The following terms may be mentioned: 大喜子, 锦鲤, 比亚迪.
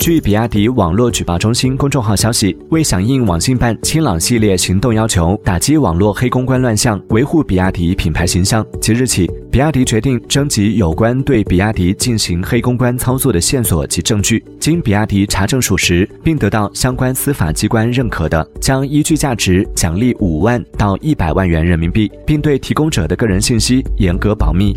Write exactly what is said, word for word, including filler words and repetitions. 据比亚迪网络举报中心公众号消息，为响应网信办清朗系列行动要求，打击网络黑公关乱象，维护比亚迪品牌形象，即日起，比亚迪决定征集有关对比亚迪进行黑公关操作的线索及证据，经比亚迪查证属实，并得到相关司法机关认可的，将依据价值奖励五万到一百万元人民币，并对提供者的个人信息严格保密。